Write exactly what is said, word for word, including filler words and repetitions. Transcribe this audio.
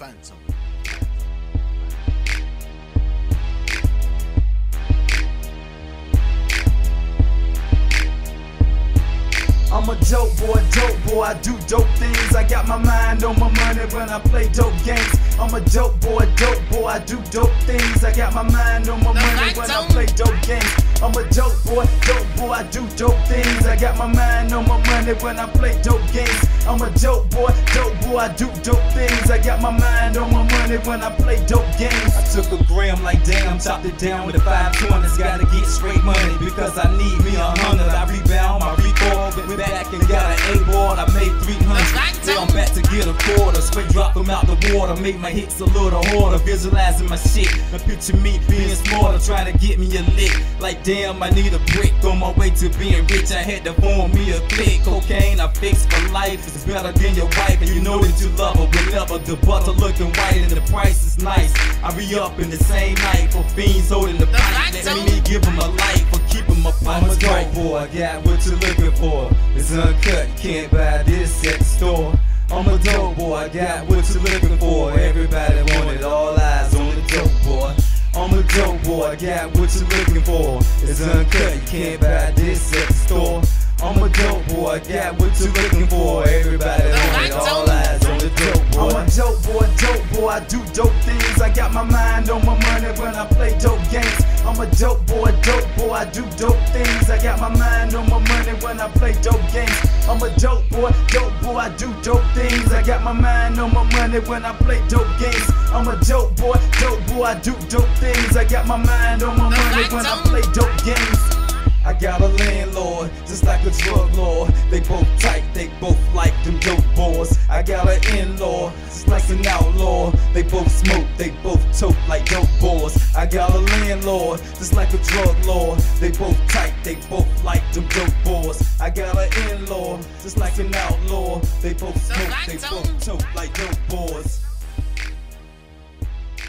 Phantom. I'm a dope boy, dope boy, I do dope things. I got my mind on my money when I play dope games. I'm a dope boy, dope boy, I do dope things. I got my mind on my money when I play dope games. I'm a dope boy, dope boy, I do dope things. I got my mind on my money when I play dope games. I'm a dope boy, dope boy, I do dope things. I got my mind on my money when I play dope games. I took a gram like damn, chopped it down with a five twenties. Gotta get straight money because I need me a hundred. I rebound, my recall, went back and got an A-board. I made three hundred. Now I'm back to get a quarter. Straight drop them out the water. Make my hits a little harder. Visualizing my shit. Now picture me being smarter, trying to get me a lick. Like damn, I need a brick. On my way to being rich, I had to form me a clique. Cocaine, I fixed for life. It's better than your wife, and you know that you love her. Whenever the butter looking white and the price is nice, I re-up in the same night for fiends holding the pipe. Let me give them a light for keeping my pipe. I'm a dope boy, I got what you're looking for. It's uncut, you can't buy this at the store. I'm a dope boy, I got what you're looking for. Everybody want it, all eyes on the dope boy. I'm a dope boy, I got what you're looking for. It's uncut, you can't buy this at the store. I'm a dope boy, I got what you're looking for. Everybody want it, all eyes on the dope boy. I'm a dope boy, dope boy, I do dope things. I got my mind on my money when I play dope games. I'm a dope boy, dope boy, I do dope things. I got my mind on my money when I play dope games. I'm a dope boy, dope boy, I do dope things. I got my mind on my money when I play dope games. I'm a dope boy, dope boy, I do dope things. I got my mind on my money when I play dope games. I got a landlord, just like a drug lord. They both tight, they both like them dope boys. I got an in-law, just like an outlaw. They both smoke, they both choke like dope boys. I got a landlord, just like a drug lord. They both tight, they both like them dope boys. I got an in-law, just like an outlaw. They both smoke, they both choke like dope boys.